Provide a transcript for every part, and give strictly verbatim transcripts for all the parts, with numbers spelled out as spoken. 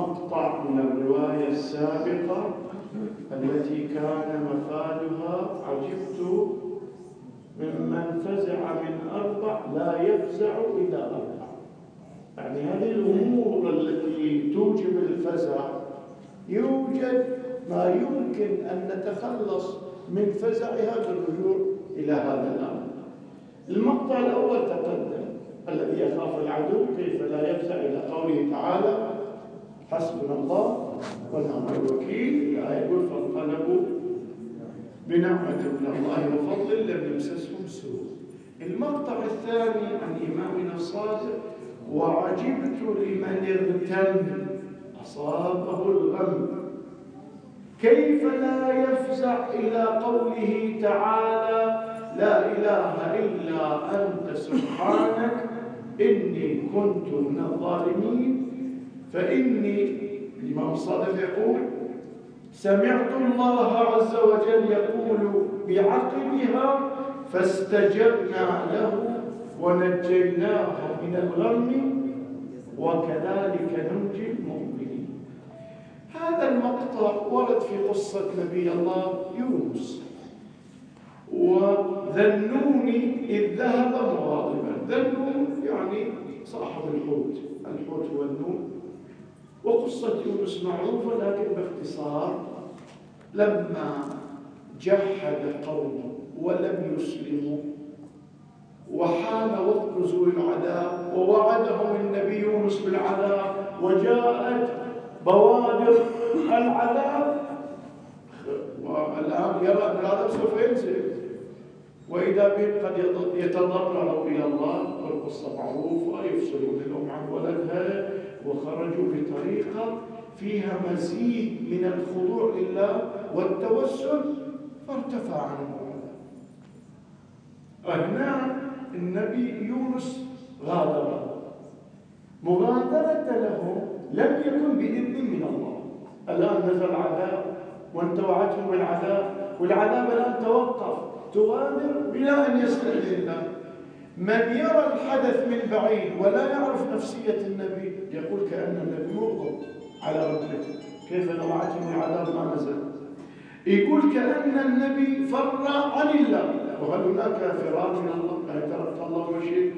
مقطع من الرواية السابقة التي كان مفادها عجبت ممن فزع من أربع لا يفزع إلى أربع. يعني هذه الأمور التي توجب الفزع يوجد ما يمكن أن نتخلص من فزعها بالرجوع إلى هذا الأمر. المقطع الأول تقدم: الذي يخاف العدو كيف لا يفزع إلى قوله تعالى حسبنا الله ونعم الوكيل. لا يقول فانقلبوا بنعمة من الله وفضل لم يمسسهم سوء. المقطع الثاني عن إمامنا الصادق: وعجبت لمن اغتم أصابه الغم كيف لا يفزع إلى قوله تعالى لا إله إلا أنت سبحانك إني كنت من الظالمين. فإني الإمام الصادق يقول: سمعت الله عز وجل يقول بعقلها فاستجبنا له ونجيناه من الغم وكذلك ننجي المؤمنين. هذا المقطع ورد في قصة نبي الله يونس: وذنوني إذ ذهب مغاضبا. ذنون يعني صاحب الحوت، الحوت هو النون. وقصة يونس معروفة لكن باختصار: لما جحد قومه ولم يسلموا وحان وقت نزول العذاب ووعدهم النبي يونس بالعذاب وجاءت بوادر العذاب، والآن يرى أن العذاب سوف ينزل وإذا به قد يتضرروا إلى الله. والقصة معروفة: يفصلون الأم عن ولدها وخرجوا بطريقة فيها مزيد من الخضوع لله والتوسل فارتفع عنه. هنا النبي يونس غادر، مغادرة له لم يكن بإذن من الله. الآن نزل العذاب وانتوعتهم العذاب والعذاب الآن توقف، تغادر بلا أن يستأذن الله. من يرى الحدث من بعيد ولا يعرف نفسية النبي يقول كأن النبي يغضب على ركبته، كيف نوعتهم العذاب ما نزل. يقول كأن النبي فر عن الله. وهل هناك فرار من الله؟ اعترف الله وشرك.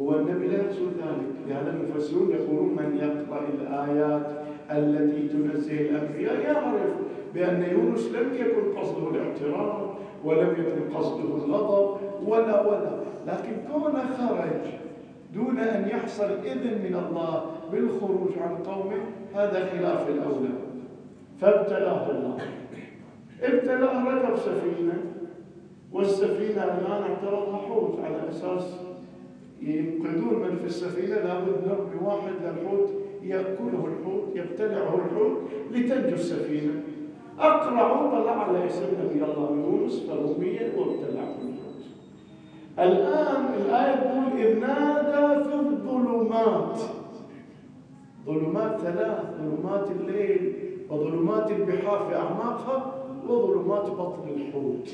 هو النبي لا يقصد ذلك، لهذا المفسرون يقولون: من يقرأ الآيات التي تنزل الأنبياء يعرف بأن يونس لم يكن قصده الاعتراض ولم يكن قصده الغضب ولا ولا، لكن كونه خرج دون أن يحصل إذن من الله بالخروج عن قومه هذا خلاف الأولى. فابتلاه الله، ابتلاه، ركب سفينة والسفينة الآن اعترضها حوت، على أساس ينقذون من في السفينة لابد نرمي واحد للحوت يأكله الحوت يبتلعه الحوت لتنجو السفينة. أقرعوا، طلع على اسم نبي الله يونس فرميا وابتلعه الحوت. الآن الآية تقول: إذ نادى في الظلمات. ظلمات ثلاث: ظلمات الليل وظلمات البحار في أعماقها وظلمات بطن الحوت.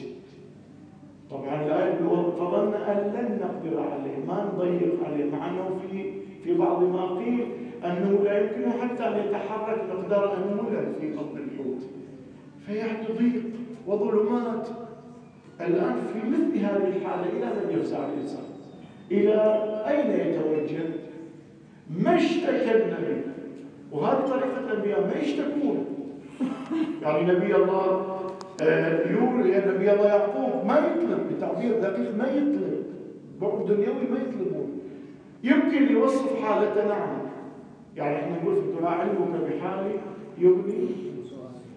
طبعا الآية فظننا أن لن نقدر عليه، ما نضيق عليه، مع أنه في في بعض ما قيل أنه لا يمكنه حتى أن يتحرك مقدار أنملة في بطن الحوت، فيعني ضيق وظلمات. الآن في مثل هذه الحالة إلى من يفزع الإنسان؟ إلى أين يتوجه؟ ما اشتكى النبي، وهذه طريقة الأنبياء ما يشتكون. يعني نبي الله يقول يا نبي الله يعقوب ما يتلم، بتعبير دقيق ما يتلم، بعد دنيوي ما يتلمون. يمكن يوصف حالتنا عنه، يعني احنا نقول في الدعاء: علمك بحالي يغني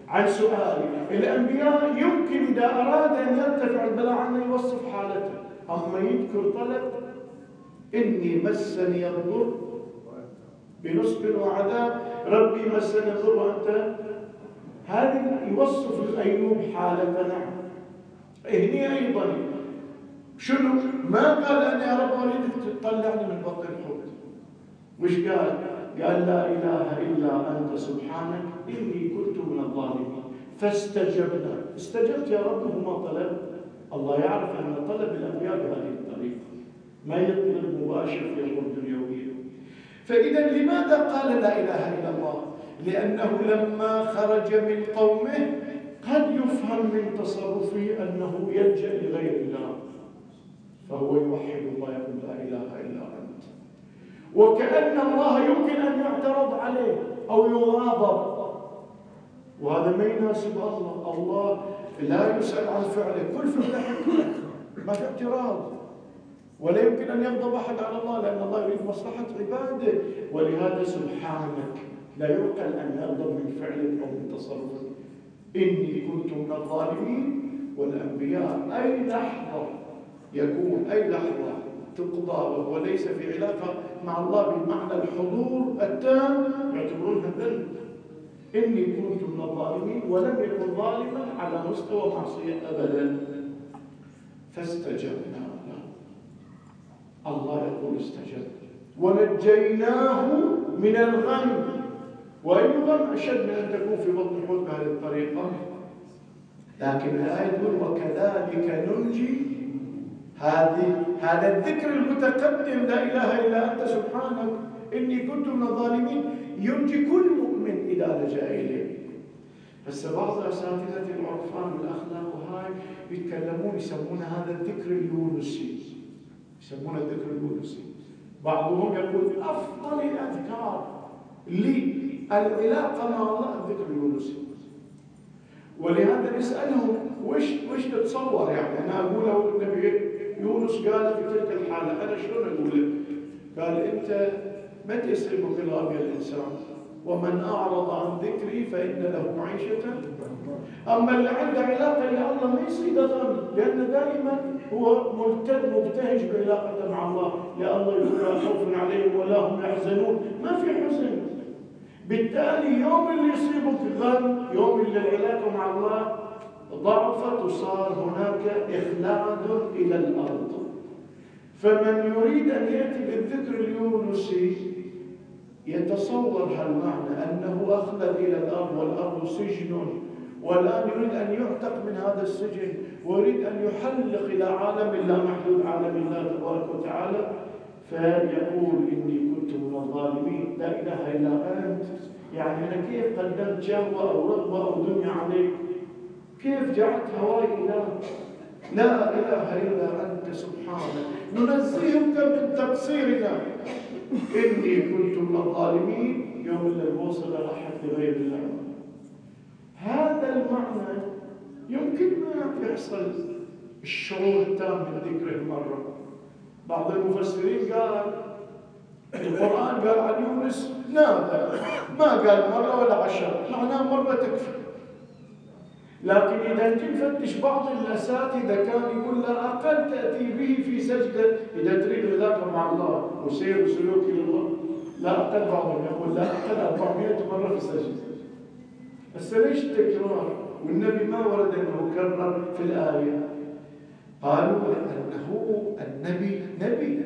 عن سؤالي. الانبياء يمكن اذا اراد ان يرتفع البلاء عنه يوصف حالته، اما يذكر طلب: اني مسني الضر بنصب وعذاب ربي مسني الضر وانت. هذا يوصف الأيوب حالتنا. هنا أيضا شنو؟ ما قال أنا يا رب أريدك تطلعني من بطن الحوت، وش قال؟ قال: لا إله إلا أنت سبحانك إني كنت من الظالمين فاستجبنا. استجبت يا رب، وما طلب. الله يعرف أن طلب الأنبياء بهذه الطريقة، ما يطلب مباشر في الأمور الدنيوية. فإذا لماذا قال لا إله إلا الله؟ لأنه لما خرج من قومه قد يفهم من تصرفه أنه يلجأ لغير الله، فهو يوحد الله يقول لا إله إلا أنت، وكأن الله يمكن أن يعترض عليه أو يغاضب، وهذا ما يناسب الله. الله لا يسأل عن فعله، كل فعله حكمة، ما في اعتراض، ولا يمكن أن يغضب أحد على الله لأن الله يريد مصلحة عباده. ولهذا سبحانك لا يعقل أن أغضب من فعلك أو من تصرفك، إني كنت من الظالمين. والأنبياء أي لحظة يكون، أي لحظة تقضى وهو ليس في علاقة مع الله بمعنى الحضور التام، يعتبرونها ذنب. إني كنت من الظالمين ولم يكن ظالما على مستوى معصية أبدا، فاستجبنا له. الله يقول استجب، ونجيناه من الغم. وأيضا أشد من أن تكون في بطن الحوت بهذه الطريقة، لكن الآية تقول وكذلك ننجي. هذه هذا الذكر المتقدم لا إله إلا أنت سبحانك إني كنت من الظالمين ينجي كل مؤمن إذا لجأ إليه. بس بعض أساتذة العرفان والأخلاق وهاي يتكلمون يسمون هذا الذكر اليونسي، يسمونه الذكر اليونسي. بعضهم يقول أفضل الأذكار للعلاقة مع الله الذكر اليونسي. ولهذا نسألهم وش وش تتصور، يعني أنا أقوله النبي يونس قال في تلك الحالة، أنا شلون أقول لك؟ قال أنت متى يسلمك الغاب يا الإنسان؟ ومن أعرض عن ذكري فإن له معيشة. أما اللي عنده علاقة إلى الله ما يصيد غني، لأن دائما هو مرتد مبتهج بعلاقته مع الله. يا الله لا خوف عليهم ولا هم يحزنون، ما في حزن. بالتالي يوم اللي يصيبك غم، يوم اللي العلاقة مع الله ضعفت وصار هناك إخلاد إلى الأرض. فمن يريد أن يأتي بالذكر اليونسي يتصور هالمعنى أنه أخلد إلى الأرض والأرض سجن، والآن يريد أن يعتق من هذا السجن ويريد أن يحلق إلى عالم لا محدود، عالم الله تبارك وتعالى، فيقول إني كنت من الظالمين لا إله إلا أنت. يعني أنا كيف قدمت شهوة أو رغبة أو دنيا عليك؟ كيف جعلت هواي إله؟ لا إله إلا أنت سبحانك ننزهك من تقصيرنا، إني كنت من الظالمين. يوم اللي الوصل راحت لغير الله. هذا المعنى يمكن ما يحصل الشعور التام من ذكره مرة. بعض المفسرين قال القرآن قال عن يونس نادى، ما قال مرة ولا عشرة، معناه مرة تكفي. لكن إذا تفتش بعض الأساتذة كان يقول لا أقل تأتي به في سجدة إذا تريد علاقة مع الله وسير وسلوك لله، لا أقل. بعضهم يقول لا أقل أربعمائة مرة في السجدة. بس ليش التكرار؟ والنبي ما ورد أنه كرر في الآية. قالوا لأنه النبي نبي،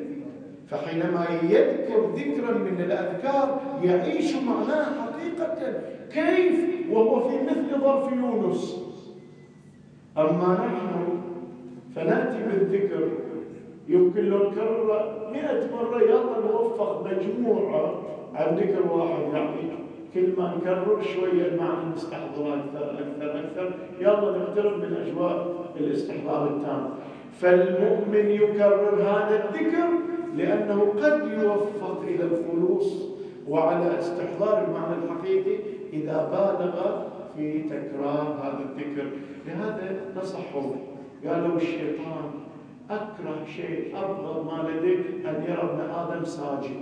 فحينما يذكر ذكرا من الأذكار يعيش معناه حقيقة كيف وهو في مثل ظرف يونس. أما نحن فنأتي بالذكر يمكن لو نكرر مئة مرة يلا نوفق مجموعة عن ذكر واحد، يعني كل ما نكرر شوية المعنى نستحضر أكثر أكثر أكثر، يلا نقترب من أجواء الاستحضار التام. فالمؤمن يكرر هذا الذكر لأنه قد يوفق إلى الخلوص وعلى استحضار المعنى الحقيقي إذا بالغ في تكرار هذا الذكر. لهذا نصحوا قالوا الشيطان أكره شيء أبغض ما لديه أن يرى ابن آدم ساجد،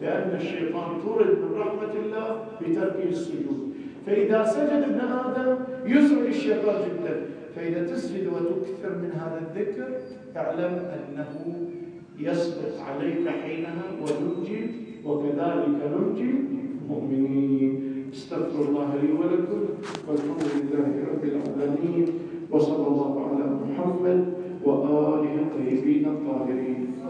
لأن الشيطان طرد من رحمة الله بترك السجود. فإذا سجد ابن آدم يزعج الشيطان جدا. فإذا تسجد وتكثر من هذا الذكر اعلم أنه يسبق عليك حينها وينجي، وكذلك ننجي المؤمنين. استغفر الله لي ولكم، والحمد لله رب العالمين، وصلى الله على محمد وآله الطيبين الطاهرين.